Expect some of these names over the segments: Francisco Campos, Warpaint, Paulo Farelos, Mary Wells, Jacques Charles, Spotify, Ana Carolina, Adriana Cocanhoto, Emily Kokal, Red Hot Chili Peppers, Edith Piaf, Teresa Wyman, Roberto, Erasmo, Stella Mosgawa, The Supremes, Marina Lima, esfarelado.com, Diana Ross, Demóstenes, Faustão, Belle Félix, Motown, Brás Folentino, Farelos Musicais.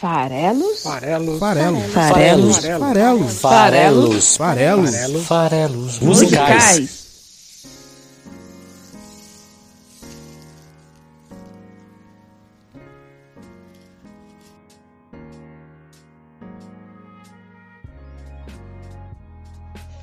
Farelos Musicais.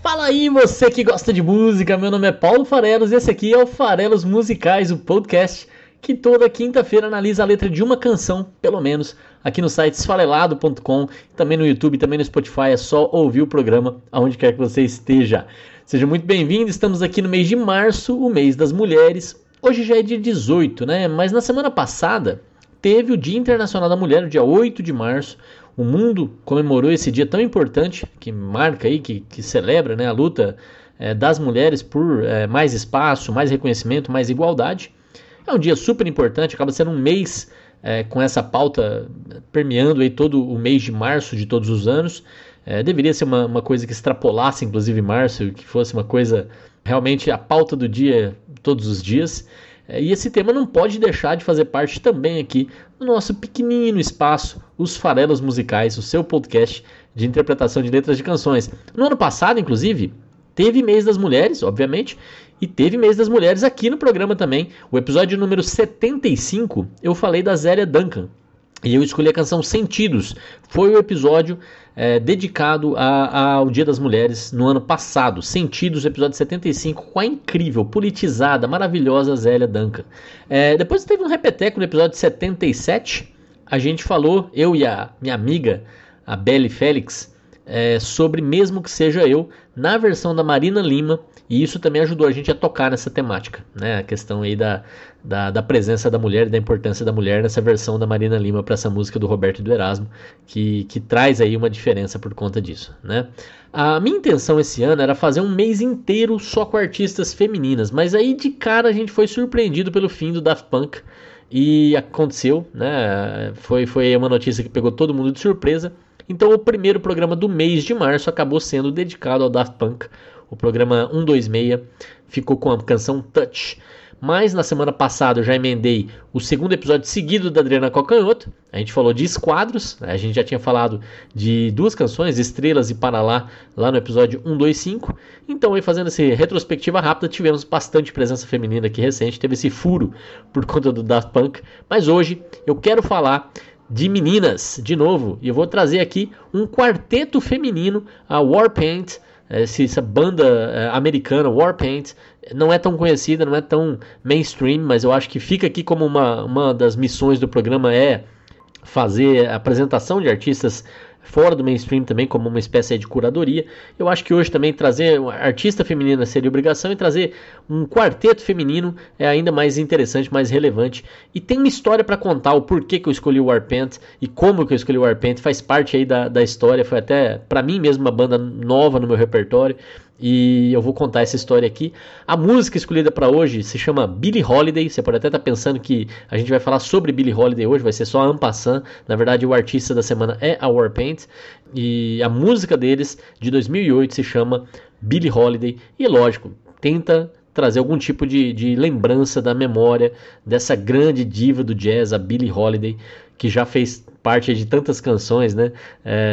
Fala aí, você que gosta de música, meu nome é Paulo Farelos e esse aqui é o Farelos Musicais, o podcast que toda quinta-feira analisa a letra de uma canção, pelo menos, aqui no site esfarelado.com, também no YouTube, também no Spotify, é só ouvir o programa aonde quer que você esteja. Seja muito bem-vindo, estamos aqui no mês de março, o mês das mulheres, hoje já é dia 18, né? Mas na semana passada teve o Dia Internacional da Mulher, o dia 8 de março, o mundo comemorou esse dia tão importante, que marca aí, que celebra, né, a luta das mulheres por mais espaço, mais reconhecimento, mais igualdade. É um dia super importante, acaba sendo um mês com essa pauta permeando aí todo o mês de março de todos os anos. Deveria ser uma coisa que extrapolasse, inclusive, março, que fosse uma coisa realmente a pauta do dia todos os dias. E esse tema não pode deixar de fazer parte também aqui do nosso pequenino espaço, os Farelos Musicais, o seu podcast de interpretação de letras de canções. No ano passado, inclusive, teve mês das mulheres, obviamente, e teve mês das mulheres aqui no programa também. O episódio número 75, eu falei da Zélia Duncan. E eu escolhi a canção Sentidos, foi o episódio dedicado ao Dia das Mulheres no ano passado. Sentidos, episódio 75, com a incrível, politizada, maravilhosa Zélia Duncan. Depois teve um repeteco no episódio 77, a gente falou, eu e a minha amiga, a Belle Félix, sobre Mesmo Que Seja Eu, na versão da Marina Lima, e isso também ajudou a gente a tocar nessa temática, né? A questão aí da presença da mulher e da importância da mulher nessa versão da Marina Lima para essa música do Roberto e do Erasmo, que traz aí uma diferença por conta disso, né? A minha intenção esse ano era fazer um mês inteiro só com artistas femininas, mas aí de cara a gente foi surpreendido pelo fim do Daft Punk e aconteceu, né? Foi uma notícia que pegou todo mundo de surpresa. Então o primeiro programa do mês de março acabou sendo dedicado ao Daft Punk. O programa 126 ficou com a canção Touch. Mas na semana passada eu já emendei o segundo episódio seguido da Adriana Cocanhoto. A gente falou de Esquadros, a gente já tinha falado de duas canções, Estrelas e Paralá, lá no episódio 125. Então aí fazendo essa retrospectiva rápida, tivemos bastante presença feminina aqui recente. Teve esse furo por conta do Daft Punk. Mas hoje eu quero falar de meninas, de novo. E eu vou trazer aqui um quarteto feminino, a Warpaint. Essa banda americana, Warpaint, não é tão conhecida, não é tão mainstream, mas eu acho que fica aqui como uma das missões do programa é fazer a apresentação de artistas fora do mainstream também, como uma espécie de curadoria. Eu acho que hoje também trazer uma artista feminina seria obrigação e trazer um quarteto feminino é ainda mais interessante, mais relevante. E tem uma história para contar, o porquê que eu escolhi o Warpaint e como que eu escolhi o Warpaint, faz parte aí da história, foi até para mim mesmo uma banda nova no meu repertório e eu vou contar essa história aqui. A música escolhida para hoje se chama Billie Holiday, você pode até estar pensando que a gente vai falar sobre Billie Holiday hoje, vai ser só en passant, na verdade o artista da semana é a Warpaint e a música deles de 2008 se chama Billie Holiday e lógico, tenta trazer algum tipo de lembrança da memória dessa grande diva do jazz, a Billie Holiday, que já fez parte de tantas canções, né?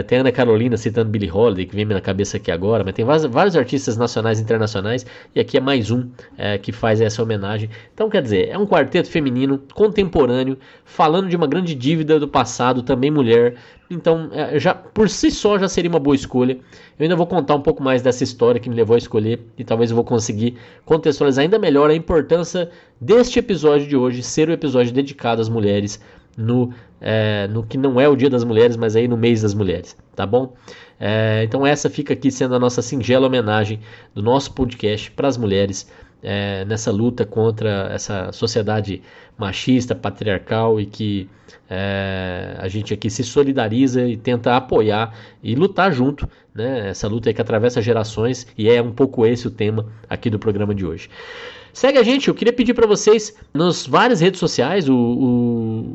Tem Ana Carolina citando Billie Holiday, que vem na cabeça aqui agora, mas tem vários artistas nacionais e internacionais, e aqui é mais um que faz essa homenagem. Então, quer dizer, é um quarteto feminino, contemporâneo, falando de uma grande dívida do passado, também mulher. Então, já, por si só, já seria uma boa escolha. Eu ainda vou contar um pouco mais dessa história que me levou a escolher e talvez eu vou conseguir contextualizar ainda melhor a importância deste episódio de hoje ser o episódio dedicado às mulheres no que não é o Dia das Mulheres, mas aí no mês das mulheres, tá bom? Então essa fica aqui sendo a nossa singela homenagem do nosso podcast para as mulheres nessa luta contra essa sociedade machista, patriarcal e que a gente aqui se solidariza e tenta apoiar e lutar junto, né? Essa luta aí que atravessa gerações e é um pouco esse o tema aqui do programa de hoje. Segue a gente, eu queria pedir para vocês nas várias redes sociais, o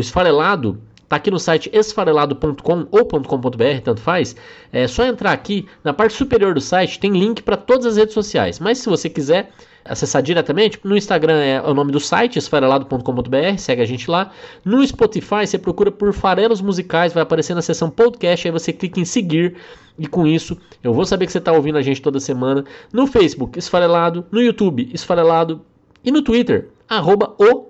Esfarelado está aqui no site esfarelado.com ou .com.br, tanto faz. É só entrar aqui, na parte superior do site tem link para todas as redes sociais, mas se você quiser acessar diretamente, no Instagram é o nome do site, esfarelado.com.br, segue a gente lá. No Spotify você procura por Farelos Musicais, vai aparecer na seção podcast, aí você clica em seguir e com isso eu vou saber que você está ouvindo a gente toda semana. No Facebook, Esfarelado, no YouTube, Esfarelado e no Twitter,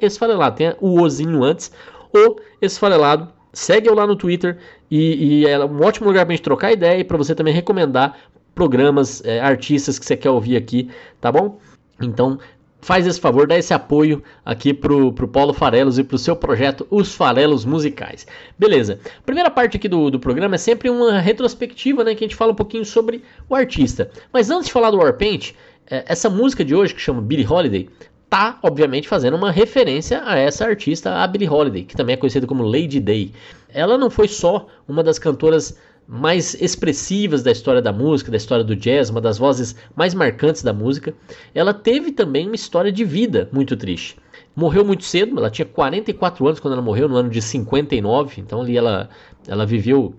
@oesfarelado, tem o ozinho antes, o Esfarelado. Segue eu lá no Twitter e é um ótimo lugar pra gente trocar ideia e pra você também recomendar programas, artistas que você quer ouvir aqui, tá bom? Então faz esse favor, dá esse apoio aqui pro Paulo Farelos e pro seu projeto Os Farelos Musicais. Beleza, primeira parte aqui do programa é sempre uma retrospectiva, né, que a gente fala um pouquinho sobre o artista. Mas antes de falar do Warpaint, essa música de hoje que chama Billie Holiday tá, obviamente, fazendo uma referência a essa artista, a Billie Holiday, que também é conhecida como Lady Day. Ela não foi só uma das cantoras mais expressivas da história da música, da história do jazz, uma das vozes mais marcantes da música. Ela teve também uma história de vida muito triste. Morreu muito cedo, ela tinha 44 anos quando ela morreu, no ano de 59. Então ali ela viveu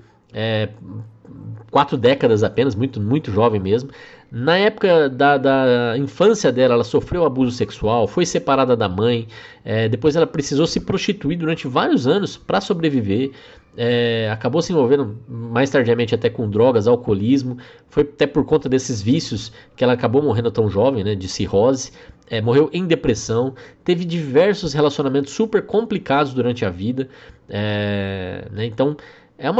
4 décadas apenas, muito, muito jovem mesmo. Na época da infância dela, ela sofreu abuso sexual, foi separada da mãe, depois ela precisou se prostituir durante vários anos para sobreviver, acabou se envolvendo mais tardiamente até com drogas, alcoolismo, foi até por conta desses vícios que ela acabou morrendo tão jovem, né, de cirrose, morreu em depressão, teve diversos relacionamentos super complicados durante a vida, né, então... É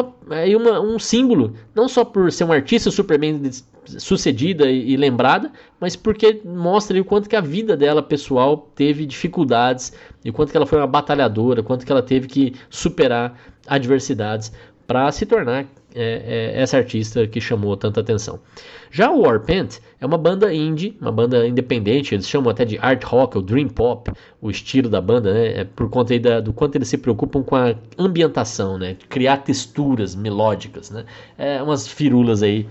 um símbolo, não só por ser uma artista super bem sucedida e lembrada, mas porque mostra o quanto que a vida dela pessoal teve dificuldades, e o quanto que ela foi uma batalhadora, o quanto que ela teve que superar adversidades para se tornar essa artista que chamou tanta atenção. Já o Warpaint é uma banda indie, uma banda independente, eles chamam até de art rock ou dream pop, o estilo da banda, né? É por conta aí do quanto eles se preocupam com a ambientação, né? Criar texturas melódicas, né? Umas firulas aí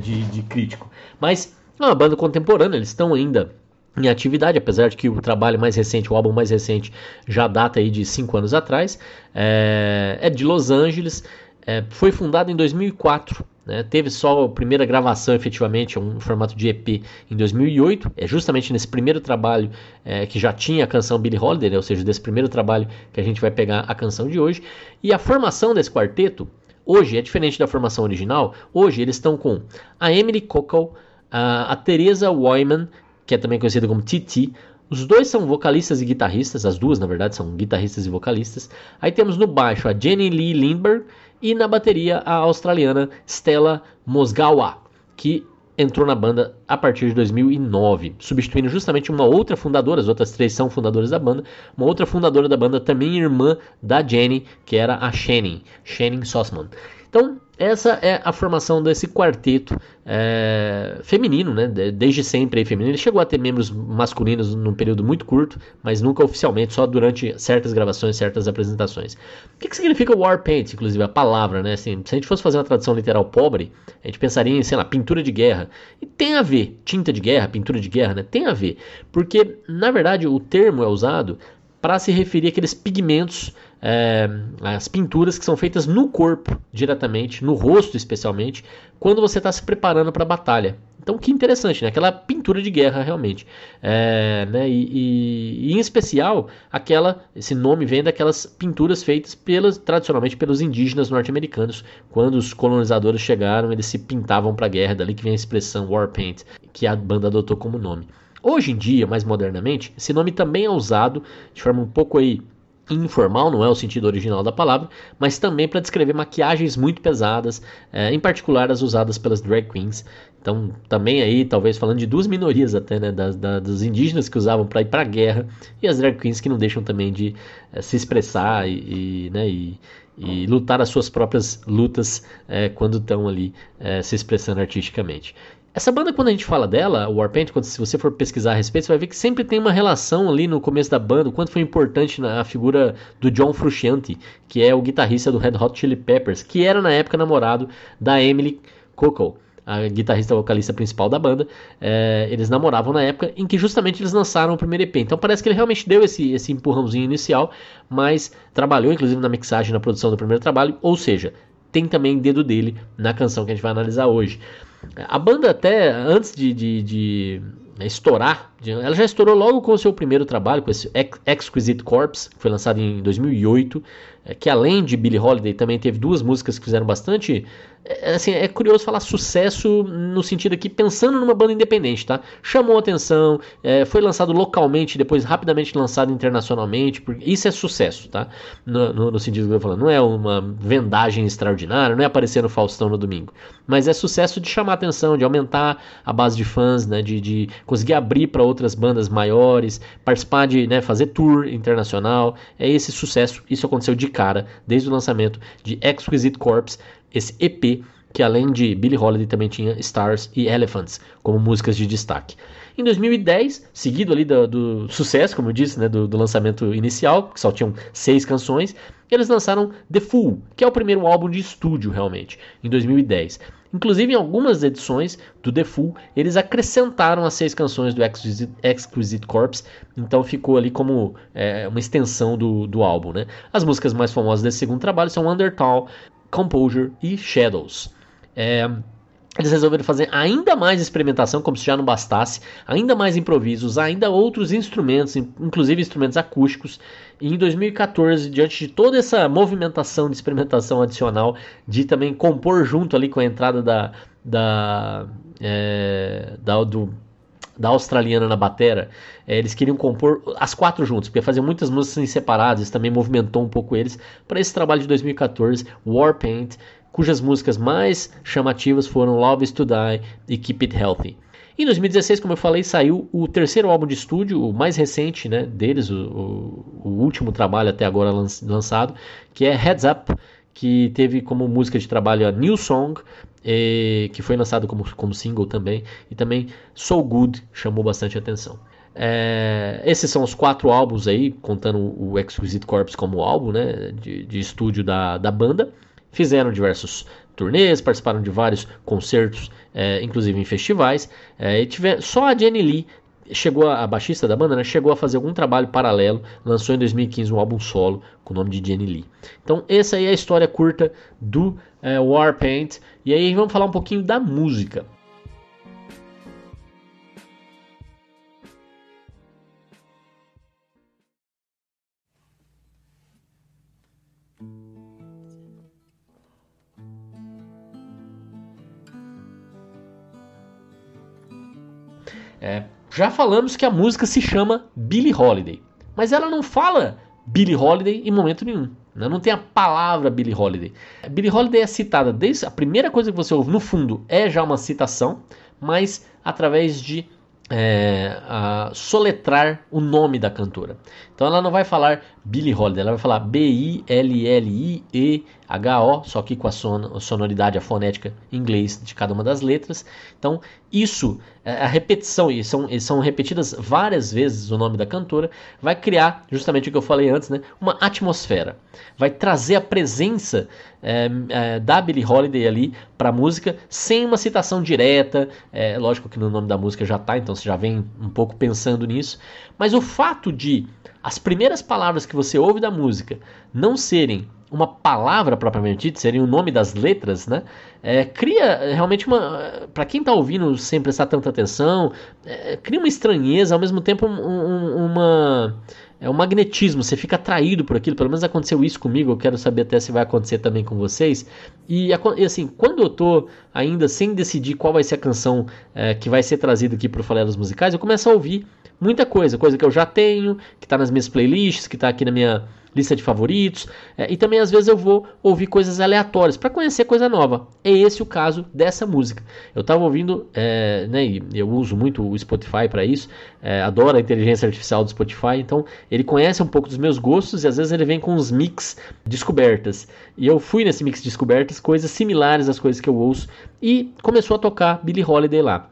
de crítico. Mas é uma banda contemporânea, eles estão ainda em atividade, apesar de que o trabalho mais recente, o álbum mais recente, já data aí de 5 anos atrás, é de Los Angeles. Foi fundado em 2004, né? Teve só a primeira gravação efetivamente, um formato de EP, em 2008, é justamente nesse primeiro trabalho que já tinha a canção Billie Holiday, né? Ou seja, desse primeiro trabalho que a gente vai pegar a canção de hoje. E a formação desse quarteto, hoje, é diferente da formação original. Hoje eles estão com a Emily Kokal, a Teresa Wyman, que é também conhecida como Titi. Os dois são vocalistas e guitarristas, as duas na verdade são guitarristas e vocalistas. Aí temos no baixo a Jenny Lee Lindbergh e na bateria a australiana Stella Mosgawa, que entrou na banda a partir de 2009, substituindo justamente uma outra fundadora, as outras três são fundadoras da banda, uma outra fundadora da banda também irmã da Jenny, que era a Shannon Sossman. Então essa é a formação desse quarteto feminino, né? Desde sempre feminino. Ele chegou a ter membros masculinos num período muito curto, mas nunca oficialmente, só durante certas gravações, certas apresentações. O que significa Warpaint, inclusive, a palavra, né? Assim, se a gente fosse fazer uma tradução literal pobre, a gente pensaria em, sei lá, pintura de guerra. E tem a ver, tinta de guerra, pintura de guerra, né? Tem a ver, porque, na verdade, o termo é usado para se referir àqueles pigmentos, as pinturas que são feitas no corpo diretamente, no rosto especialmente, quando você está se preparando para a batalha. Então que interessante, né? Aquela pintura de guerra realmente, né? E em especial esse nome vem daquelas pinturas feitas tradicionalmente pelos indígenas norte-americanos. Quando os colonizadores chegaram, eles se pintavam para a guerra, dali que vem a expressão Warpaint, que a banda adotou como nome. Hoje em dia, mais modernamente, esse nome também é usado de forma um pouco aí informal, não é o sentido original da palavra, mas também para descrever maquiagens muito pesadas, em particular as usadas pelas drag queens. Então também aí, talvez falando de duas minorias até, né, dos indígenas que usavam para ir para a guerra e as drag queens que não deixam também de se expressar e lutar as suas próprias lutas quando estão ali se expressando artisticamente. Essa banda, quando a gente fala dela, o Warpaint, se você for pesquisar a respeito, você vai ver que sempre tem uma relação ali no começo da banda, o quanto foi importante a figura do John Frusciante, que é o guitarrista do Red Hot Chili Peppers, que era na época namorado da Emily Kokal, a guitarrista vocalista principal da banda. Eles namoravam na época em que justamente eles lançaram o primeiro EP. Então parece que ele realmente deu esse empurrãozinho inicial, mas trabalhou inclusive na mixagem, na produção do primeiro trabalho, ou seja, tem também dedo dele na canção que a gente vai analisar hoje. A banda até, antes de né, estourar. Ela já estourou logo com o seu primeiro trabalho, com esse Exquisite Corpse, que foi lançado em 2008, que além de Billie Holiday também teve duas músicas que fizeram bastante... Assim, é curioso falar sucesso no sentido aqui, pensando numa banda independente, tá? Chamou atenção, foi lançado localmente, depois rapidamente lançado internacionalmente, porque isso é sucesso, tá? No sentido que eu tô falando, não é uma vendagem extraordinária, não é aparecer no Faustão no domingo, mas é sucesso de chamar atenção, de aumentar a base de fãs, né? De conseguir abrir para outras bandas maiores, participar de, né, fazer tour internacional, é esse sucesso, isso aconteceu de cara, desde o lançamento de Exquisite Corpse, esse EP, que além de Billie Holiday também tinha Stars e Elephants como músicas de destaque. Em 2010, seguido ali do sucesso, como eu disse, né, do lançamento inicial, que só tinham 6 canções, eles lançaram The Fool, que é o primeiro álbum de estúdio realmente, em 2010. Inclusive, em algumas edições do The Fool, eles acrescentaram as 6 canções do Exquisite Corpse, então ficou ali como uma extensão do álbum, né? As músicas mais famosas desse segundo trabalho são Undertow, Composure e Shadows. Eles resolveram fazer ainda mais experimentação, como se já não bastasse, ainda mais improvisos, ainda outros instrumentos, inclusive instrumentos acústicos, e em 2014, diante de toda essa movimentação de experimentação adicional, de também compor junto ali com a entrada da australiana na batera, eles queriam compor as 4 juntos, porque faziam muitas músicas separadas, isso também movimentou um pouco eles, para esse trabalho de 2014, Warpaint, cujas músicas mais chamativas foram Love Is To Die e Keep It Healthy. Em 2016, como eu falei, saiu o terceiro álbum de estúdio, o mais recente, né, deles, o último trabalho até agora lançado, que é Heads Up, que teve como música de trabalho a New Song, que foi lançado como single também, e também So Good chamou bastante atenção. Esses são os 4 álbuns aí, contando o Exquisite Corpse como álbum, né, de estúdio da banda. Fizeram diversos turnês, participaram de vários concertos, inclusive em festivais, só a Jenny Lee, a baixista da banda, né, chegou a fazer algum trabalho paralelo, lançou em 2015 um álbum solo com o nome de Jenny Lee. Então essa aí é a história curta do Warpaint, e aí vamos falar um pouquinho da música. Já falamos que a música se chama Billie Holiday, mas ela não fala Billie Holiday em momento nenhum, né? Não tem a palavra Billie Holiday. Billie Holiday é citada desde a primeira coisa que você ouve no fundo, é já uma citação, mas através de soletrar o nome da cantora. Então ela não vai falar Billie Holiday, ela vai falar B-I-L-L-I-E-H-O, só que com a sonoridade, a fonética em inglês de cada uma das letras. Então isso, a repetição, e são repetidas várias vezes o nome da cantora, vai criar justamente o que eu falei antes, né, uma atmosfera. Vai trazer a presença da Billie Holiday ali para a música, sem uma citação direta. Lógico que no nome da música já está, então você já vem um pouco pensando nisso, mas o fato de as primeiras palavras que você ouve da música não serem uma palavra propriamente dita, serem o nome das letras, né? Cria realmente uma... Para quem está ouvindo sem prestar tanta atenção, cria uma estranheza, ao mesmo tempo um magnetismo, você fica atraído por aquilo, pelo menos aconteceu isso comigo, eu quero saber até se vai acontecer também com vocês. E assim, quando eu tô ainda sem decidir qual vai ser a canção que vai ser trazida aqui pro Farelos Musicais, eu começo a ouvir muita coisa que eu já tenho, que está nas minhas playlists, que está aqui na minha lista de favoritos, e também às vezes eu vou ouvir coisas aleatórias para conhecer coisa nova. É esse o caso dessa música. Eu estava ouvindo, né, e eu uso muito o Spotify para isso, adoro a inteligência artificial do Spotify, então ele conhece um pouco dos meus gostos e às vezes ele vem com uns mix descobertas. E eu fui nesse mix descobertas, coisas similares às coisas que eu ouço, e começou a tocar Billie Holiday lá.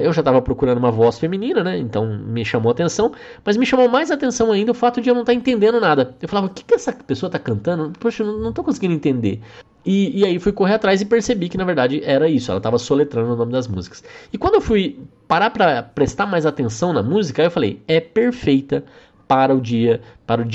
Eu já estava procurando uma voz feminina, né? Então me chamou atenção, mas me chamou mais atenção ainda o fato de eu não estar entendendo nada. Eu falava, o que essa pessoa está cantando? Poxa, eu não estou conseguindo entender. E aí fui correr atrás e percebi que na verdade era isso, ela estava soletrando o nome das músicas. E quando eu fui parar para prestar mais atenção na música, eu falei, é perfeita para o Dia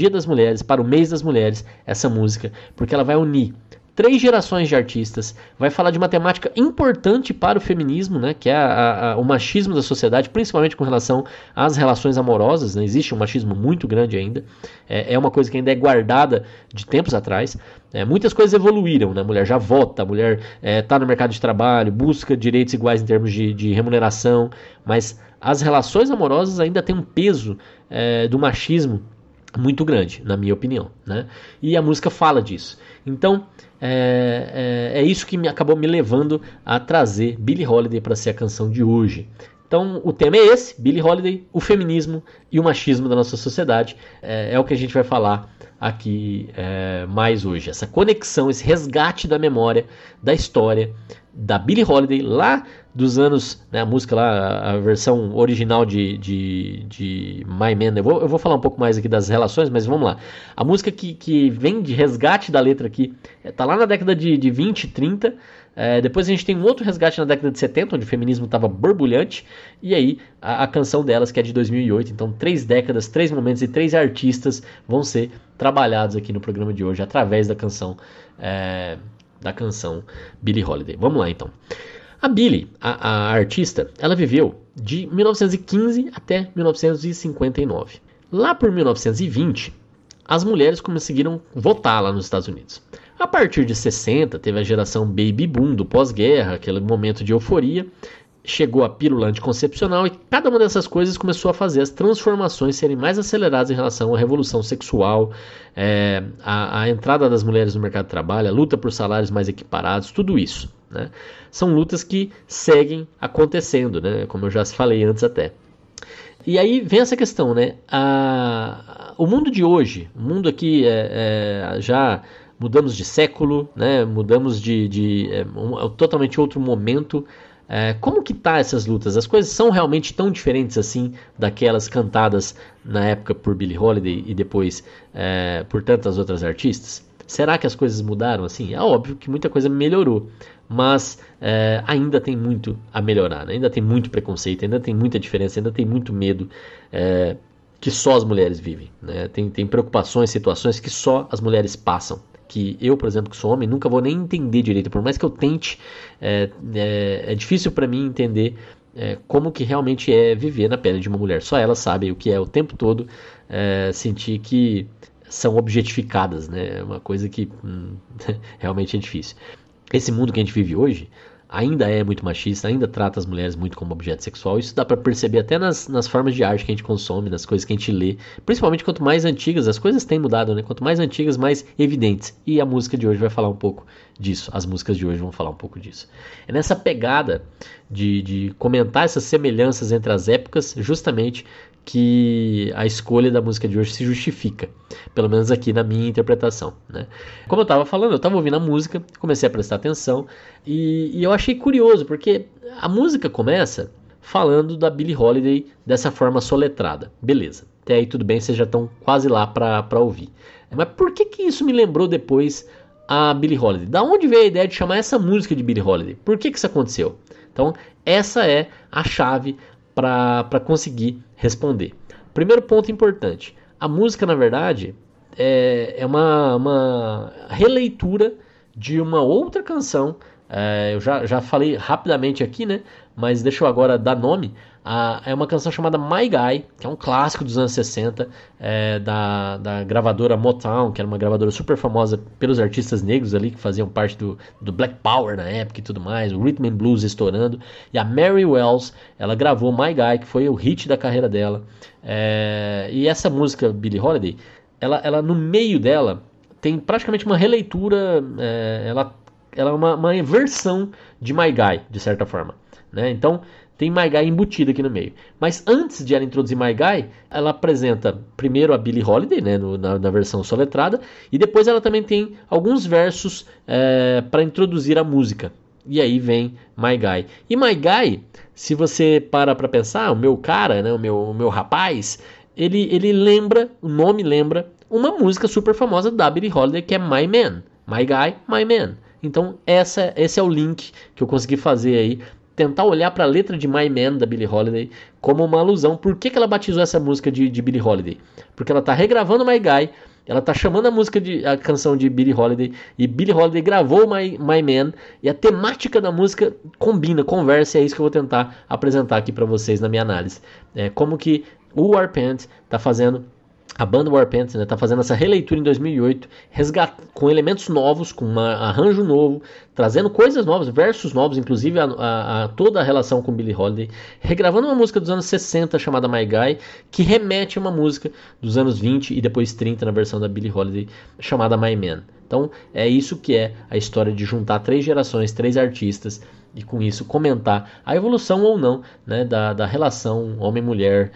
das Mulheres, para o Mês das Mulheres, essa música, porque ela vai unir três gerações de artistas, vai falar de uma temática importante para o feminismo, né, que é o machismo da sociedade, principalmente com relação às relações amorosas, né, existe um machismo muito grande ainda, é uma coisa que ainda é guardada de tempos atrás. Muitas coisas evoluíram, né? A mulher já vota, a mulher está no mercado de trabalho, busca direitos iguais em termos de remuneração, mas as relações amorosas ainda têm um peso do machismo muito grande, na minha opinião, né? E a música fala disso. Então, é isso que acabou me levando a trazer Billie Holiday para ser a canção de hoje. Então, o tema é esse, Billie Holiday, o feminismo e o machismo da nossa sociedade. É o que a gente vai falar aqui mais hoje. Essa conexão, esse resgate da memória, da história da Billie Holiday, lá dos anos, né, a música lá, a versão original de My Man. Eu vou falar um pouco mais aqui das relações, mas vamos lá. A música que vem de resgate da letra aqui, tá lá na década de 20, 30, depois a gente tem um outro resgate na década de 70, onde o feminismo estava borbulhante, e aí a canção delas, que é de 2008, então 3 décadas, 3 momentos e 3 artistas vão ser trabalhados aqui no programa de hoje, através da canção Billie Holiday. Vamos lá então. A Billie, a artista, ela viveu de 1915 até 1959. Lá por 1920, as mulheres conseguiram votar lá nos Estados Unidos. A partir de 60, teve a geração baby boom do pós-guerra, aquele momento de euforia, chegou a pílula anticoncepcional e cada uma dessas coisas começou a fazer as transformações serem mais aceleradas em relação à revolução sexual, a entrada das mulheres no mercado de trabalho, a luta por salários mais equiparados, tudo isso, né? São lutas que seguem acontecendo, né? Como eu já falei antes até. E aí vem essa questão, né? O mundo de hoje, o mundo aqui já... Mudamos de século, né? Mudamos de totalmente outro momento. Como que tá essas lutas? As coisas são realmente tão diferentes assim daquelas cantadas na época por Billie Holiday e depois por tantas outras artistas? Será que as coisas mudaram assim? É óbvio que muita coisa melhorou, mas ainda tem muito a melhorar, né? Ainda tem muito preconceito, ainda tem muita diferença, ainda tem muito medo, que só as mulheres vivem, né? Tem preocupações, situações que só as mulheres passam, que eu, por exemplo, que sou homem, nunca vou nem entender direito, por mais que eu tente, é difícil para mim entender como que realmente é viver na pele de uma mulher. Só ela sabe o que é o tempo todo, sentir que são objetificadas, né? É uma coisa que realmente é difícil. Esse mundo que a gente vive hoje ainda é muito machista, ainda trata as mulheres muito como objeto sexual. Isso dá para perceber até nas formas de arte que a gente consome, nas coisas que a gente lê. Principalmente quanto mais antigas, as coisas têm mudado, né? Quanto mais antigas, mais evidentes. E a música de hoje vai falar um pouco disso. As músicas de hoje vão falar um pouco disso. É nessa pegada de comentar essas semelhanças entre as épocas, justamente, que a escolha da música de hoje se justifica, pelo menos aqui na minha interpretação, né? Como eu estava falando, eu estava ouvindo a música, comecei a prestar atenção e eu achei curioso, porque a música começa falando da Billie Holiday dessa forma soletrada, beleza, até aí tudo bem, vocês já estão quase lá para ouvir, mas por que isso me lembrou depois a Billie Holiday? Da onde veio a ideia de chamar essa música de Billie Holiday? Por que isso aconteceu? Então essa é a chave para conseguir responder. Primeiro ponto importante: a música, na verdade, é uma releitura de uma outra canção. Eu já falei rapidamente aqui, né? Mas deixa eu agora dar nome. É uma canção chamada My Guy, que é um clássico dos anos 60, da gravadora Motown, que era uma gravadora super famosa pelos artistas negros ali, que faziam parte do Black Power na época e tudo mais, o Rhythm and Blues estourando. E a Mary Wells, ela gravou My Guy, que foi o hit da carreira dela. E essa música, Billie Holiday, ela no meio dela tem praticamente uma releitura, ela é uma versão de My Guy, de certa forma, né? Então tem My Guy embutida aqui no meio. Mas antes de ela introduzir My Guy, ela apresenta primeiro a Billie Holiday, né, na versão soletrada, e depois ela também tem alguns versos para introduzir a música. E aí vem My Guy. E My Guy, se você para pensar, o meu cara, né, o meu rapaz, ele lembra, o nome lembra, uma música super famosa da Billie Holiday, que é My Man. My Guy, My Man. Então esse é o link que eu consegui fazer aí, tentar olhar para a letra de My Man da Billie Holiday como uma alusão. Por que ela batizou essa música de Billie Holiday? Porque ela está regravando My Guy Ela tá chamando a canção de Billie Holiday, e Billie Holiday gravou My Man, e a temática da música conversa, e é isso que eu vou tentar apresentar aqui para vocês na minha análise. Como que o Warpaint tá fazendo, a banda Warpaint, né, tá fazendo essa releitura em 2008, com elementos novos, com um arranjo novo, trazendo coisas novas, versos novos, inclusive toda a relação com Billie Holiday, regravando uma música dos anos 60 chamada My Guy, que remete a uma música dos anos 20 e depois 30 na versão da Billie Holiday chamada My Man. Então é isso que é a história de juntar 3 gerações, 3 artistas, e com isso comentar a evolução ou não, né, da relação homem-mulher,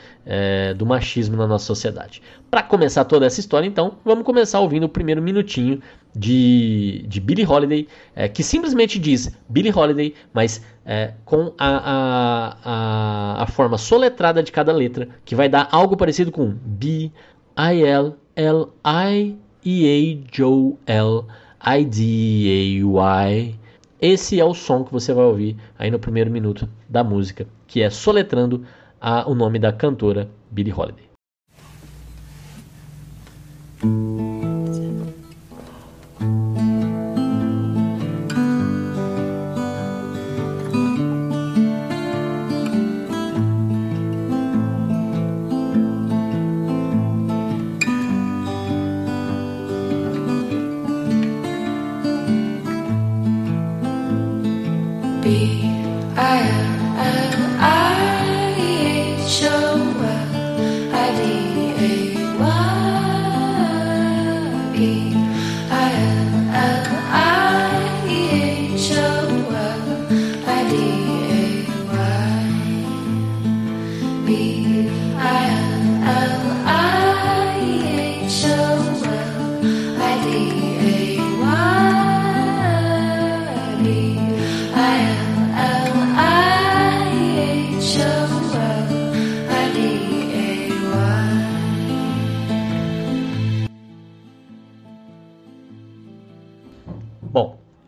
do machismo na nossa sociedade. Para começar toda essa história, então, vamos começar ouvindo o primeiro minutinho de Billie Holiday, que simplesmente diz Billie Holiday, mas com a forma soletrada de cada letra, que vai dar algo parecido com B-I-L-L-I-E-J-L-I-D-A-Y. Esse é o som que você vai ouvir aí no primeiro minuto da música, que é soletrando o nome da cantora Billie Holiday.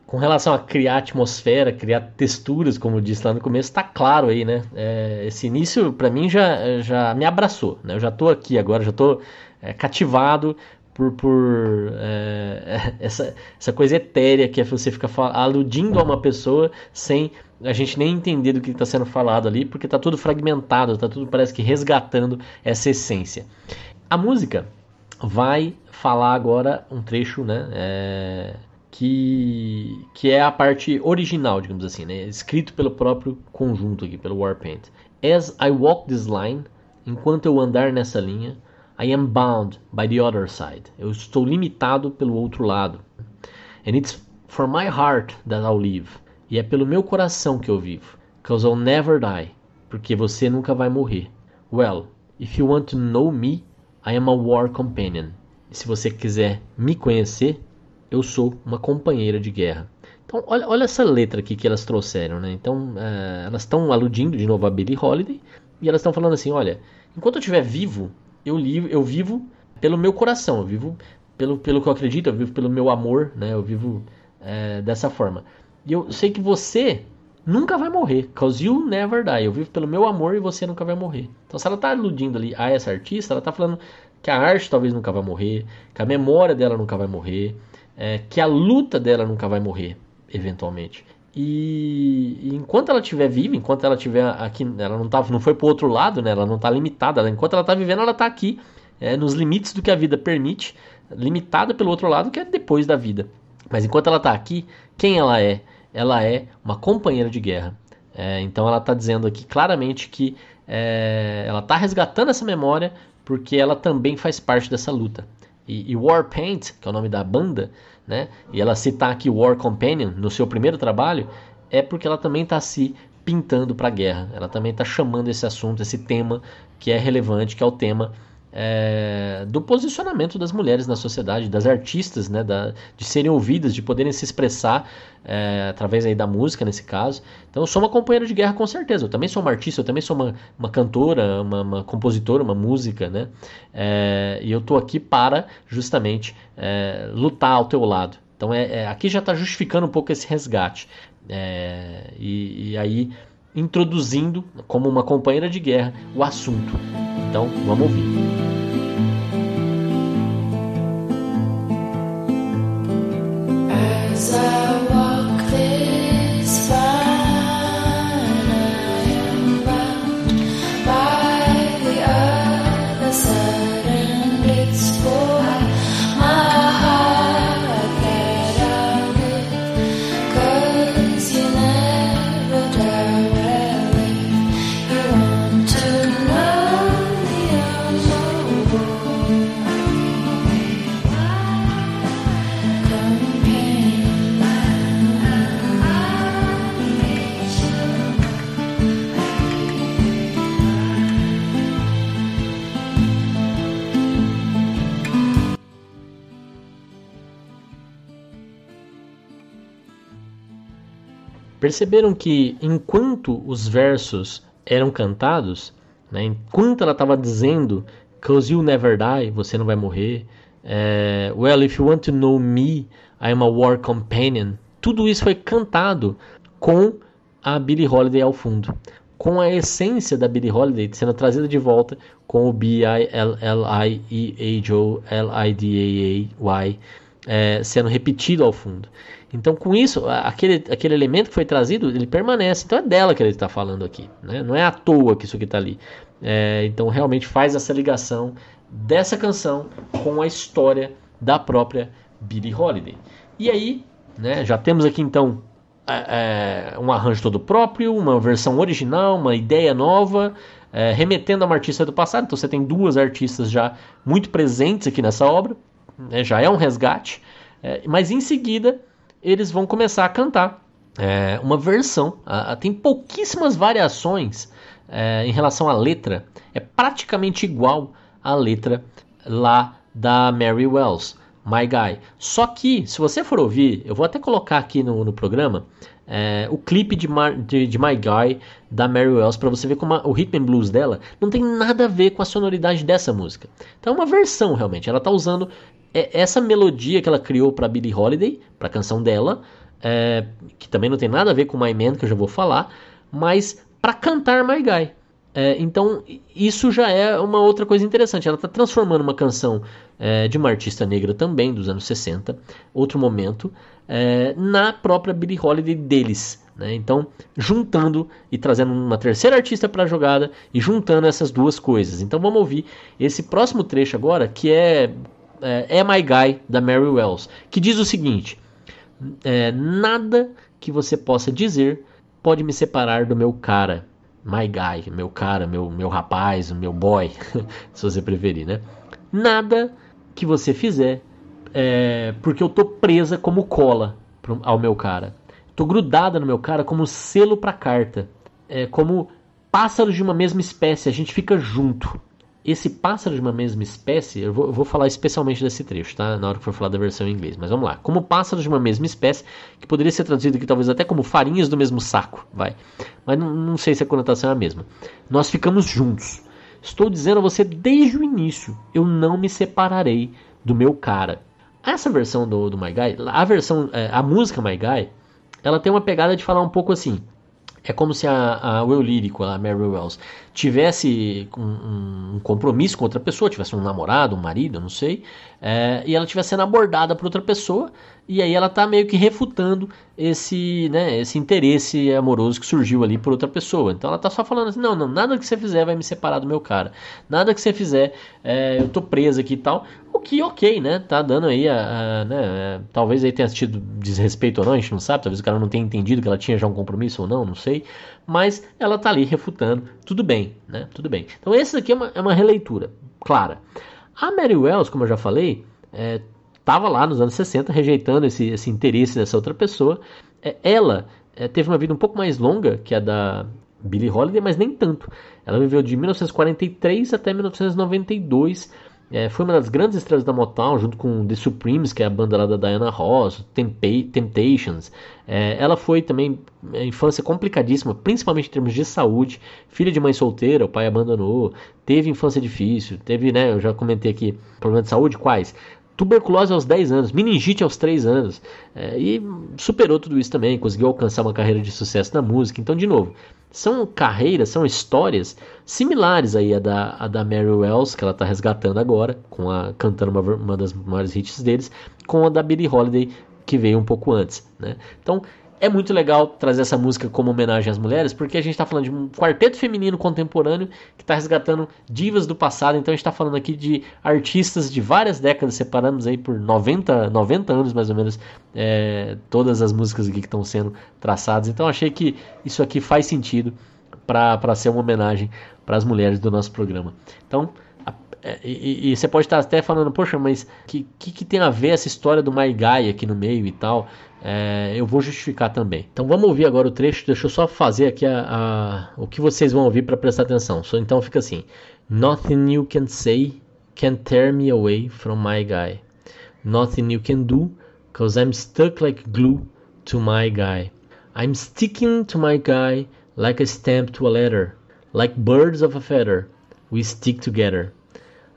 Com relação a criar atmosfera, criar texturas, como eu disse lá no começo, tá claro aí, né? Esse início, para mim, já me abraçou, né? Eu já tô aqui agora, já tô cativado por essa coisa etérea que é você ficar aludindo a uma pessoa sem a gente nem entender do que está sendo falado ali, porque tá tudo fragmentado, tá tudo parece que resgatando essa essência. A música vai falar agora um trecho, né? Que é a parte original, digamos assim, né? Escrito pelo próprio conjunto aqui, pelo Warpaint. As I walk this line, enquanto eu andar nessa linha, I am bound by the other side. Eu estou limitado pelo outro lado. And it's for my heart that I'll live. E é pelo meu coração que eu vivo. Cause I'll never die. Porque você nunca vai morrer. Well, if you want to know me, I am a war companion. E se você quiser me conhecer, eu sou uma companheira de guerra. Então, olha essa letra aqui que elas trouxeram, né? Então, elas estão aludindo de novo a Billie Holiday. E elas estão falando assim, olha, enquanto eu estiver vivo, eu vivo pelo meu coração. Eu vivo pelo que eu acredito, eu vivo pelo meu amor, né? Eu vivo dessa forma. E eu sei que você nunca vai morrer. Cause you never die. Eu vivo pelo meu amor e você nunca vai morrer. Então, se ela está aludindo ali a essa artista, ela está falando que a arte talvez nunca vai morrer, que a memória dela nunca vai morrer, que a luta dela nunca vai morrer, eventualmente. E enquanto ela estiver viva, enquanto ela estiver aqui, ela não foi para o outro lado, né? Ela não está limitada. Enquanto ela está vivendo, ela está aqui, nos limites do que a vida permite, limitada pelo outro lado, que é depois da vida. Mas enquanto ela está aqui, quem ela é? Ela é uma companheira de guerra. Então ela está dizendo aqui claramente que ela está resgatando essa memória, porque ela também faz parte dessa luta. E Warpaint, que é o nome da banda, né? E ela citar aqui War Companion no seu primeiro trabalho, é porque ela também está se pintando para a guerra. Ela também está chamando esse assunto, esse tema que é relevante, que é o tema do posicionamento das mulheres na sociedade, das artistas, né? De serem ouvidas, de poderem se expressar através aí da música, nesse caso. Então eu sou uma companheira de guerra, com certeza. Eu também sou uma artista, eu também sou uma cantora, uma compositora, uma música, né? E eu estou aqui para justamente lutar ao teu lado. Então aqui já está justificando um pouco esse resgate. E aí introduzindo como uma companheira de guerra o assunto. Então vamos ouvir. perceberam que enquanto os versos eram cantados, né, enquanto ela estava dizendo "Cause you never die", você não vai morrer, "Well, if you want to know me, I am a war companion", tudo isso foi cantado com a Billie Holiday ao fundo, com a essência da Billie Holiday sendo trazida de volta com o B-I-L-L-I-E-H-O-L-I-D-A-A-Y sendo repetido ao fundo. Então, com isso, aquele elemento que foi trazido, ele permanece. Então, é dela que ele está falando aqui, né? Não é à toa que isso aqui está ali. Então, realmente faz essa ligação dessa canção com a história da própria Billie Holiday. E aí, né, já temos aqui, então, um arranjo todo próprio, uma versão original, uma ideia nova, remetendo a uma artista do passado. Então, você tem duas artistas já muito presentes aqui nessa obra, né? Já é um resgate. Mas, em seguida, eles vão começar a cantar uma versão. Tem pouquíssimas variações em relação à letra. É praticamente igual à letra lá da Mary Wells, My Guy. Só que, se você for ouvir, eu vou até colocar aqui no programa o clipe de My Guy da Mary Wells, para você ver como o Rhythm and Blues dela não tem nada a ver com a sonoridade dessa música. Então é uma versão, realmente. Ela está usando essa melodia que ela criou para Billie Holiday, para a canção dela, que também não tem nada a ver com My Man, que eu já vou falar, mas para cantar My Guy. Então isso já é uma outra coisa interessante. Ela está transformando uma canção de uma artista negra também, dos anos 60, outro momento, na própria Billie Holiday deles, né? Então, juntando e trazendo uma terceira artista para a jogada e juntando essas duas coisas. Então vamos ouvir esse próximo trecho agora, que é My Guy, da Mary Wells, que diz o seguinte: nada que você possa dizer pode me separar do meu cara, my guy, meu cara, meu rapaz, meu boy, se você preferir, né? Nada que você fizer, porque eu tô presa como cola ao meu cara, tô grudada no meu cara como selo pra carta, como pássaros de uma mesma espécie, a gente fica junto. Esse pássaro de uma mesma espécie, eu vou falar especialmente desse trecho, tá? Na hora que for falar da versão em inglês, mas vamos lá. Como pássaros de uma mesma espécie, que poderia ser traduzido aqui talvez até como farinhas do mesmo saco, vai. Mas não sei se a conotação é a mesma. Nós ficamos juntos. Estou dizendo a você desde o início, eu não me separarei do meu cara. Essa versão do My Guy, a música My Guy, ela tem uma pegada de falar um pouco assim. É como se o eu lírico, a Mary Wells, tivesse um compromisso com outra pessoa, tivesse um namorado, um marido, não sei, e ela estivesse sendo abordada por outra pessoa, e aí ela está meio que refutando esse interesse amoroso que surgiu ali por outra pessoa. Então ela está só falando assim, não, nada que você fizer vai me separar do meu cara, nada que você fizer, eu tô presa aqui e tal. O que, ok, né, tá dando aí, talvez aí tenha tido desrespeito ou não, a gente não sabe, talvez o cara não tenha entendido que ela tinha já um compromisso ou não sei, mas ela tá ali refutando, tudo bem, né, tudo bem. Então essa aqui é uma releitura clara. A Mary Wells, como eu já falei, estava lá nos anos 60 rejeitando esse interesse dessa outra pessoa. Ela teve uma vida um pouco mais longa que a da Billie Holiday, mas nem tanto. Ela viveu de 1943 até 1992, foi uma das grandes estrelas da Motown, junto com The Supremes, que é a banda lá da Diana Ross, Temptations. Ela foi também infância complicadíssima, principalmente em termos de saúde, filha de mãe solteira, o pai abandonou, teve infância difícil, teve, né, eu já comentei aqui, problema de saúde, quais? Tuberculose aos 10 anos, meningite aos 3 anos, e superou tudo isso também, conseguiu alcançar uma carreira de sucesso na música. Então, de novo, são carreiras, são histórias similares aí à da Mary Wells, que ela está resgatando agora, cantando uma das maiores hits deles, com a da Billie Holiday, que veio um pouco antes, né? Então, é muito legal trazer essa música como homenagem às mulheres, porque a gente está falando de um quarteto feminino contemporâneo que está resgatando divas do passado. Então a gente está falando aqui de artistas de várias décadas, separamos aí por 90 anos mais ou menos, todas as músicas aqui que estão sendo traçadas. Então achei que isso aqui faz sentido para ser uma homenagem para as mulheres do nosso programa. Então, e você pode estar até falando, poxa, mas que tem a ver essa história do My Guy aqui no meio e tal? Eu vou justificar também. Então vamos ouvir agora o trecho. Deixa eu só fazer aqui o que vocês vão ouvir para prestar atenção. Então fica assim: Nothing you can say can tear me away from my guy. Nothing you can do, cause I'm stuck like glue to my guy. I'm sticking to my guy like a stamp to a letter. Like birds of a feather, we stick together.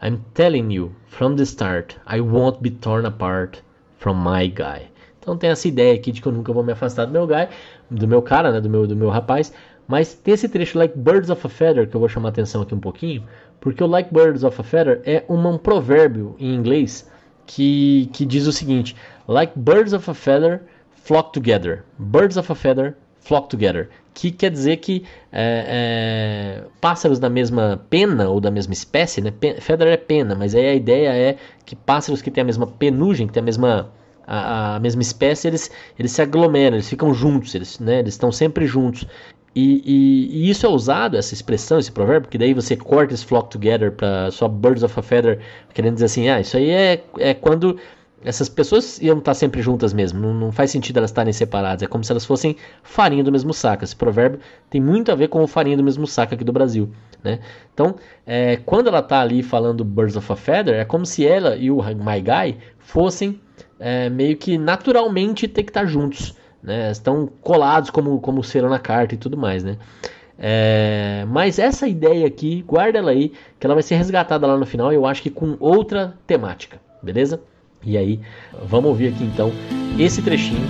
I'm telling you, from the start, I won't be torn apart from my guy. Então tem essa ideia aqui de que eu nunca vou me afastar do meu guy, do meu cara, né, do meu rapaz. Mas tem esse trecho Like Birds of a Feather, que eu vou chamar a atenção aqui um pouquinho, porque o Like Birds of a Feather é um provérbio em inglês que diz o seguinte: Like birds of a feather, flock together. Birds of a feather, flock together. Que quer dizer que pássaros da mesma pena ou da mesma espécie, né? Feather é pena, mas aí a ideia é que pássaros que têm a mesma penugem, que têm a mesma espécie, eles se aglomeram, eles ficam juntos, eles estão sempre juntos. E isso é usado, essa expressão, esse provérbio, porque daí você corta esse flock together para só birds of a feather, querendo dizer assim, isso aí é quando essas pessoas iam estar sempre juntas mesmo, não faz sentido elas estarem separadas, é como se elas fossem farinha do mesmo saco. Esse provérbio tem muito a ver com o farinha do mesmo saco aqui do Brasil, né? Então, quando ela está ali falando birds of a feather, é como se ela e o my guy fossem meio que naturalmente ter que estar juntos, né? Estão colados como serão na carta e tudo mais, né? Mas essa ideia aqui, guarda ela aí, que ela vai ser resgatada lá no final, eu acho que com outra temática, beleza? E aí, vamos ouvir aqui então esse trechinho.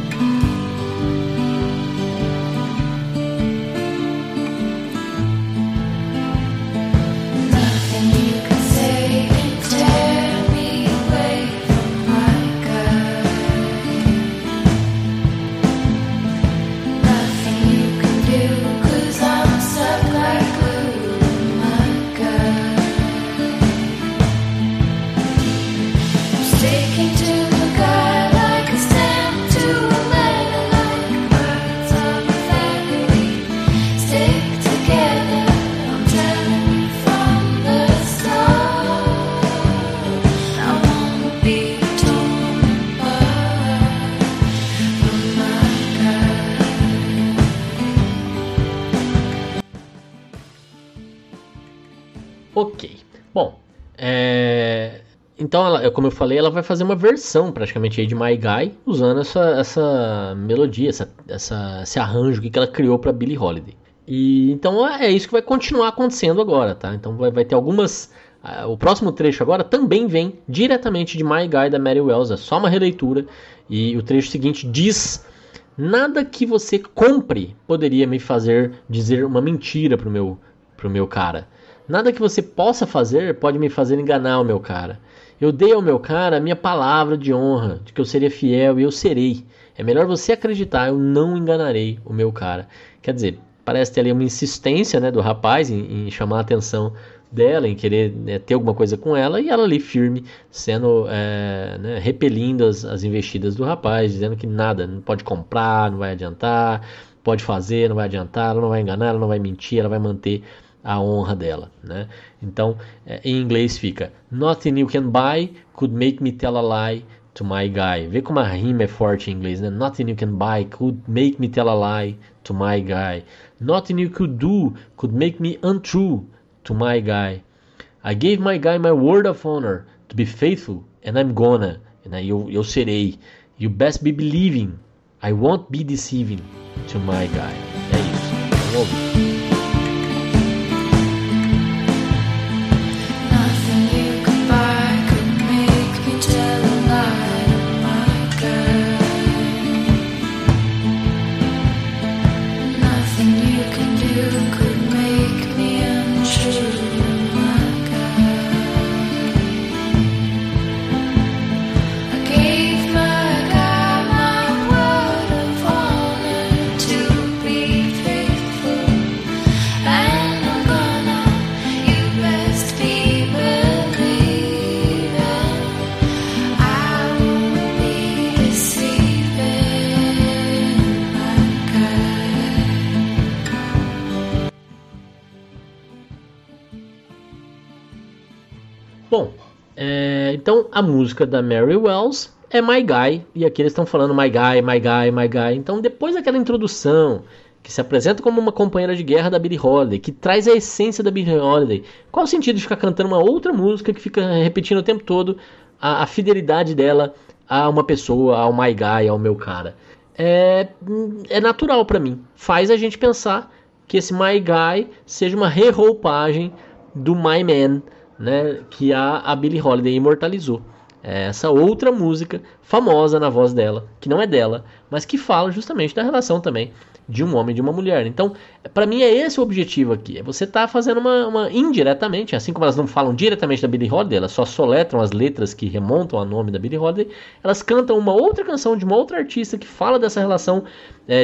Ok, bom, então ela, como eu falei, ela vai fazer uma versão praticamente aí de My Guy, usando essa melodia, esse arranjo que ela criou para Billie Holiday. E então é isso que vai continuar acontecendo agora, tá? Então vai ter algumas... O próximo trecho agora também vem diretamente de My Guy da Mary Wells, é só uma releitura. E o trecho seguinte diz... Nada que você compre poderia me fazer dizer uma mentira pro meu cara. Nada que você possa fazer pode me fazer enganar o meu cara. Eu dei ao meu cara a minha palavra de honra, de que eu seria fiel e eu serei. É melhor você acreditar, eu não enganarei o meu cara. Quer dizer, parece ter ali uma insistência, né, do rapaz em chamar a atenção dela, em querer, né, ter alguma coisa com ela, e ela ali firme, sendo né, repelindo as investidas do rapaz, dizendo que nada, não pode comprar, não vai adiantar, pode fazer, não vai adiantar, ela não vai enganar, ela não vai mentir, ela vai manter a honra dela, né? Então, em inglês fica Nothing you can buy could make me tell a lie to my guy. Vê como a rima é forte em inglês, né? Nothing you can buy could make me tell a lie to my guy. Nothing you could do could make me untrue to my guy. I gave my guy my word of honor to be faithful and I'm gonna. Eu serei. You best be believing. I won't be deceiving to my guy. É isso. Vamos ouvir. Bom, então a música da Mary Wells é My Guy, e aqui eles estão falando My Guy, My Guy, My Guy. Então depois daquela introdução, que se apresenta como uma companheira de guerra da Billie Holiday, que traz a essência da Billie Holiday, qual o sentido de ficar cantando uma outra música que fica repetindo o tempo todo a fidelidade dela a uma pessoa, ao My Guy, ao meu cara? é natural para mim. Faz a gente pensar que esse My Guy seja uma re-roupagem do My Man, né, que a Billie Holiday imortalizou. É essa outra música famosa na voz dela, que não é dela, mas que fala justamente da relação também de um homem e de uma mulher. Então, para mim é esse o objetivo aqui. É você tá fazendo uma indiretamente, assim como elas não falam diretamente da Billie Holiday, elas só soletram as letras que remontam ao nome da Billie Holiday, elas cantam uma outra canção de uma outra artista que fala dessa relação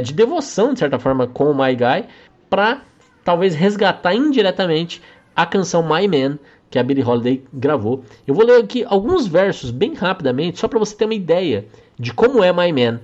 de devoção, de certa forma, com o My Guy, para talvez resgatar indiretamente a canção My Man, que a Billie Holiday gravou. Eu vou ler aqui alguns versos bem rapidamente, só para você ter uma ideia de como é My Man,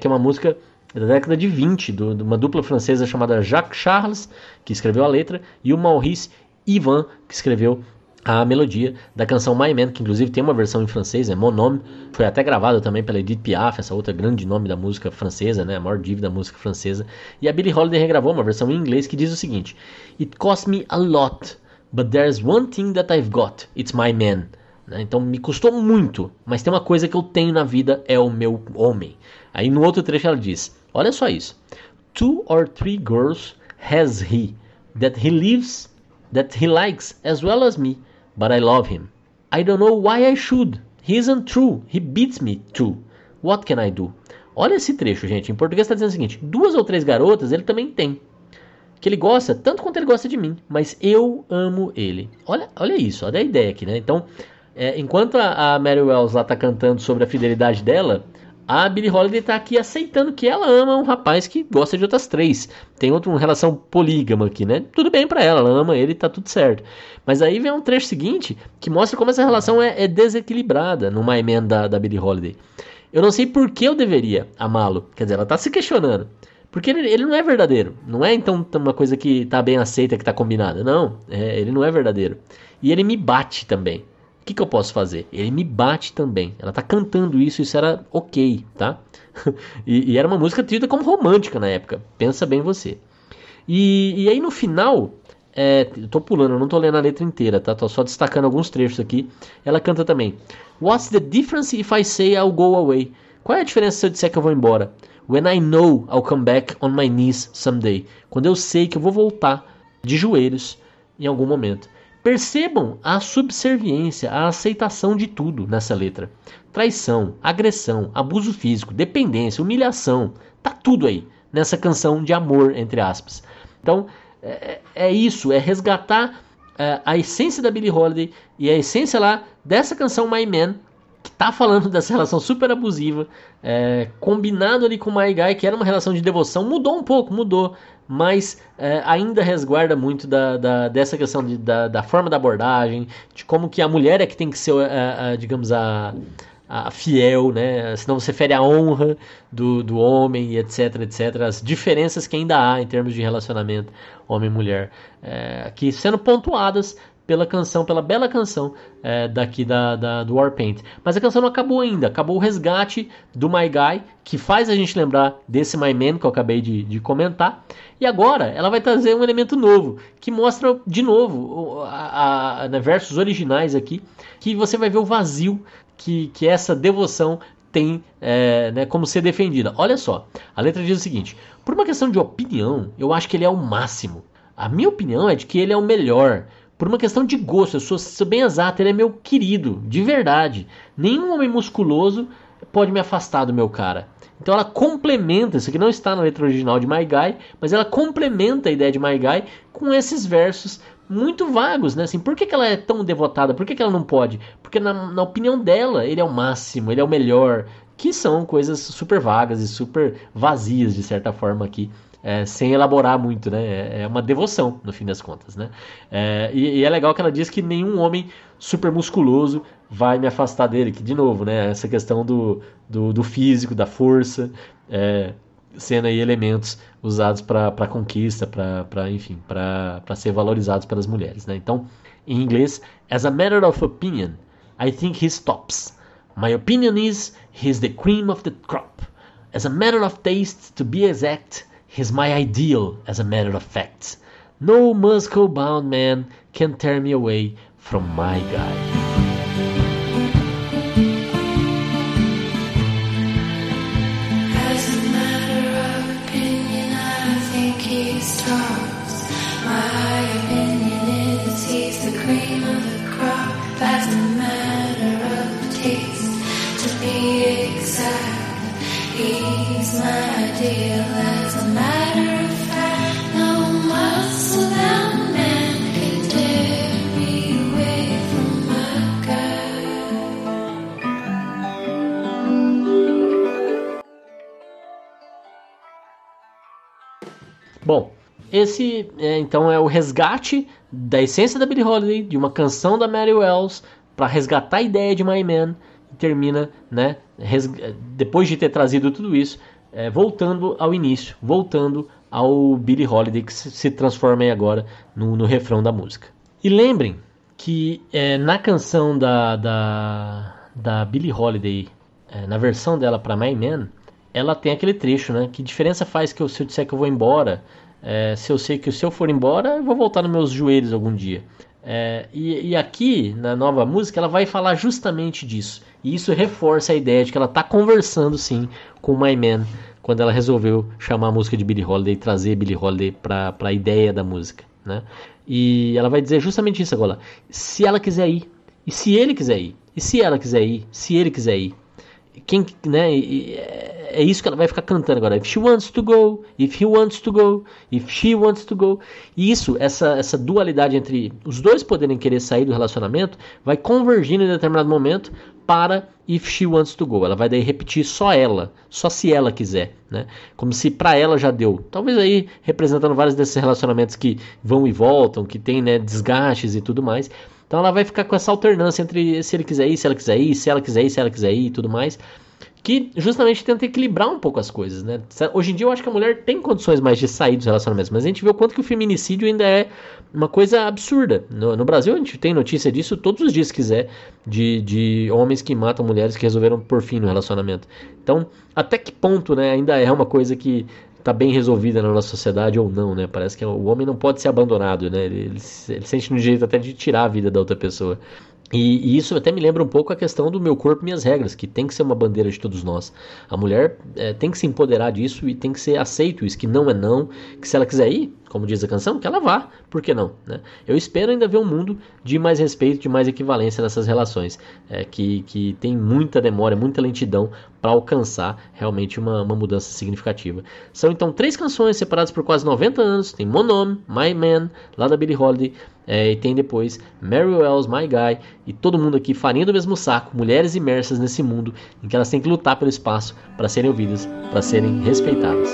que é uma música da década de 20, de uma dupla francesa chamada Jacques Charles, que escreveu a letra, e o Maurice Ivan, que escreveu a melodia da canção My Man, que inclusive tem uma versão em francês, é Mon Nom, foi até gravada também pela Edith Piaf, essa outra grande nome da música francesa, né, a maior diva da música francesa, e a Billie Holiday regravou uma versão em inglês que diz o seguinte: It cost me a lot, but there's one thing that I've got, it's my man. Então, me custou muito, mas tem uma coisa que eu tenho na vida, é o meu homem. Aí no outro trecho ela diz, olha só isso: Two or three girls has he, that he lives, that he likes as well as me, but I love him. I don't know why I should, he isn't true, he beats me too, what can I do? Olha esse trecho, gente, em português está dizendo o seguinte: duas ou três garotas ele também tem, que ele gosta tanto quanto ele gosta de mim, mas eu amo ele. Olha isso, olha a ideia aqui, né? Então, enquanto a Mary Wells lá tá cantando sobre a fidelidade dela, a Billie Holiday tá aqui aceitando que ela ama um rapaz que gosta de outras três. Tem uma relação polígama aqui, né? Tudo bem pra ela, ela ama ele, tá tudo certo. Mas aí vem um trecho seguinte que mostra como essa relação é desequilibrada no My Man da Billie Holiday. Eu não sei por que eu deveria amá-lo. Quer dizer, ela tá se questionando. Porque ele não é verdadeiro. Não é, então, uma coisa que tá bem aceita, que tá combinada. Não, ele não é verdadeiro. E ele me bate também. O que eu posso fazer? Ele me bate também. Ela tá cantando isso, isso era ok, tá? e era uma música tida como romântica na época. Pensa bem você. E aí no final, eu tô pulando, eu não tô lendo a letra inteira, tá? Tô só destacando alguns trechos aqui. Ela canta também: What's the difference if I say I'll go away? Qual é a diferença se eu disser que eu vou embora? When I know I'll come back on my knees someday. Quando eu sei que eu vou voltar de joelhos em algum momento. Percebam a subserviência, a aceitação de tudo nessa letra. Traição, agressão, abuso físico, dependência, humilhação. Tá tudo aí nessa canção de amor, entre aspas. Então, é isso, é resgatar a essência da Billie Holiday e a essência lá dessa canção My Man, que tá falando dessa relação super abusiva, combinado ali com My Guy, que era uma relação de devoção, mudou um pouco, mas ainda resguarda muito dessa questão da forma da abordagem, de como que a mulher é que tem que ser, digamos, a fiel, né? Senão você fere a honra do homem, e etc, etc. As diferenças que ainda há em termos de relacionamento homem-mulher, aqui sendo pontuadas pela bela canção daqui do Warpaint. Mas a canção não acabou ainda, acabou o resgate do My Guy, que faz a gente lembrar desse My Man que eu acabei de comentar, e agora ela vai trazer um elemento novo, que mostra de novo versos originais aqui, que você vai ver o vazio que essa devoção tem como ser defendida. Olha só, a letra diz o seguinte: por uma questão de opinião, eu acho que ele é o máximo, a minha opinião é de que ele é o melhor. Por uma questão de gosto, eu sou bem exato, ele é meu querido, de verdade. Nenhum homem musculoso pode me afastar do meu cara. Então ela complementa, isso aqui não está na letra original de My Guy, mas ela complementa a ideia de My Guy com esses versos muito vagos, né? Assim, por que ela é tão devotada? Por que ela não pode? Porque na opinião dela, ele é o máximo, ele é o melhor, que são coisas super vagas e super vazias, de certa forma, aqui. Sem elaborar muito, né? É uma devoção, no fim das contas, né? E é legal que ela diz que nenhum homem super musculoso vai me afastar dele, que, de novo, né? Essa questão do físico, da força, sendo aí elementos usados para conquista, para ser valorizados pelas mulheres, né? Então, em inglês, as a matter of opinion, I think he's tops. My opinion is he's the cream of the crop. As a matter of taste, to be exact, he's my ideal, as a matter of fact. No muscle-bound man can tear me away from my guy. As a matter He's my ideal, as a matter of fact. No one was without a man can tear me away from my God. Bom, esse então é o resgate da essência da Billie Holiday, de uma canção da Mary Wells, para resgatar a ideia de My Man. Termina, né, depois de ter trazido tudo isso, voltando ao início, voltando ao Billie Holiday, que se transforma aí agora no refrão da música. E lembrem que na canção da Billie Holiday, na versão dela para My Man, ela tem aquele trecho, né, que diferença faz que se eu disser que eu vou embora, se eu sei que se eu for embora, eu vou voltar nos meus joelhos algum dia. E aqui, na nova música, ela vai falar justamente disso. E isso reforça a ideia de que ela está conversando, sim, com o My Man, quando ela resolveu chamar a música de Billie Holiday, trazer Billie Holiday para a ideia da música, né? E ela vai dizer justamente isso agora. Se ela quiser ir, e se ele quiser ir, e se ela quiser ir, se ele quiser ir. Quem, né, é isso que ela vai ficar cantando agora. If she wants to go, if he wants to go, if she wants to go. E isso, essa dualidade entre os dois poderem querer sair do relacionamento, vai convergindo em determinado momento para if she wants to go. Ela vai daí repetir só ela, só se ela quiser, né? Como se para ela já deu. Talvez aí representando vários desses relacionamentos que vão e voltam, que tem, né, desgastes e tudo mais. Então ela vai ficar com essa alternância entre se ele quiser ir, se ela quiser ir, se ela quiser ir, se ela quiser ir e tudo mais, que justamente tenta equilibrar um pouco as coisas, né? Hoje em dia eu acho que a mulher tem condições mais de sair dos relacionamentos, mas a gente vê o quanto que o feminicídio ainda é uma coisa absurda. No Brasil a gente tem notícia disso todos os dias, se quiser, de homens que matam mulheres que resolveram por fim no relacionamento. Então, até que ponto, né, ainda é uma coisa que está bem resolvida na nossa sociedade ou não, né? Parece que o homem não pode ser abandonado, né? Ele sente no direito até de tirar a vida da outra pessoa. E isso até me lembra um pouco a questão do meu corpo e minhas regras, que tem que ser uma bandeira de todos nós. A mulher tem que se empoderar disso e tem que ser aceito isso, que não é não, que se ela quiser ir, como diz a canção, que ela vá, por que não, né? Eu espero ainda ver um mundo de mais respeito, de mais equivalência nessas relações, que tem muita demora, muita lentidão para alcançar realmente uma mudança significativa. São então 3 canções separadas por quase 90 anos, tem Mon Homme, My Man, lá da Billie Holiday, e tem depois Mary Wells, My Guy, e todo mundo aqui farinha do mesmo saco, mulheres imersas nesse mundo em que elas têm que lutar pelo espaço para serem ouvidas, para serem respeitadas.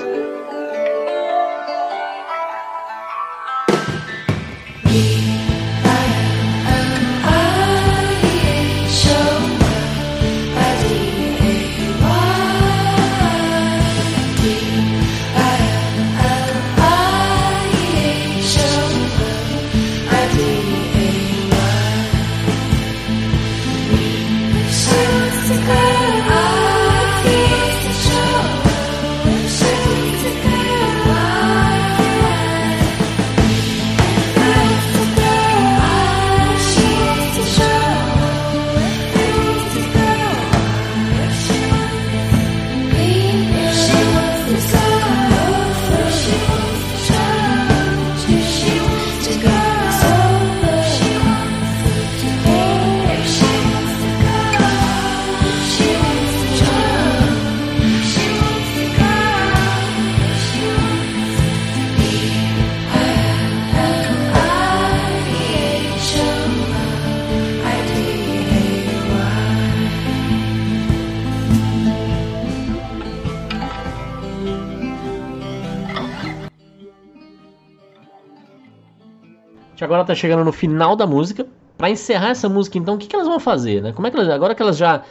Agora está chegando no final da música. Para encerrar essa música, então, o que elas vão fazer, né? Como é que elas, agora que elas já...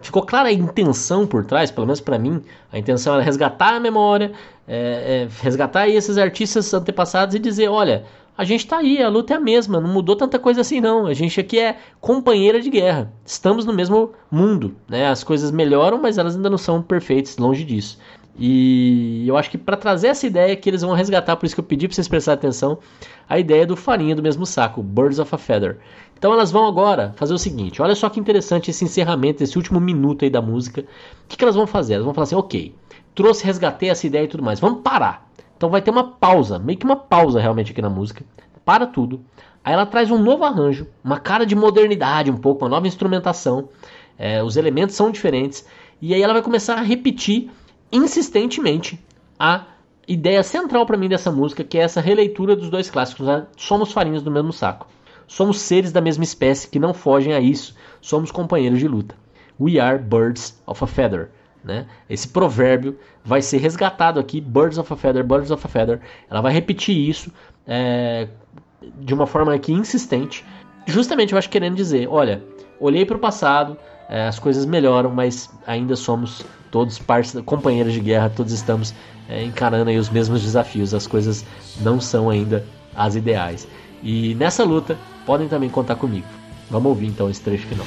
ficou clara a intenção por trás, pelo menos para mim, a intenção era resgatar a memória, resgatar aí esses artistas antepassados e dizer, olha, a gente está aí, a luta é a mesma, não mudou tanta coisa assim não, a gente aqui é companheira de guerra, estamos no mesmo mundo, né? As coisas melhoram, mas elas ainda não são perfeitas, longe disso. E eu acho que para trazer essa ideia que eles vão resgatar, por isso que eu pedi para vocês prestarem atenção, a ideia do farinha do mesmo saco, Birds of a Feather. Então elas vão agora fazer o seguinte, olha só que interessante esse encerramento, esse último minuto aí da música. O que elas vão fazer? Elas vão falar assim, ok, trouxe, resgatei essa ideia e tudo mais, vamos parar. Então vai ter uma pausa, meio que uma pausa realmente aqui na música, para tudo. Aí ela traz um novo arranjo, uma cara de modernidade um pouco, uma nova instrumentação, os elementos são diferentes. E aí ela vai começar a repetir insistentemente a ideia central para mim dessa música, que é essa releitura dos dois clássicos, né? Somos farinhas do mesmo saco. Somos seres da mesma espécie que não fogem a isso. Somos companheiros de luta. We are birds of a feather. Né? Esse provérbio vai ser resgatado aqui, birds of a feather, birds of a feather. Ela vai repetir isso de uma forma aqui insistente. Justamente eu acho querendo dizer, olha, olhei para o passado, as coisas melhoram, mas ainda somos todos companheiros de guerra, todos estamos encarando aí os mesmos desafios, as coisas não são ainda as ideais. E nessa luta podem também contar comigo. Vamos ouvir então esse trecho final.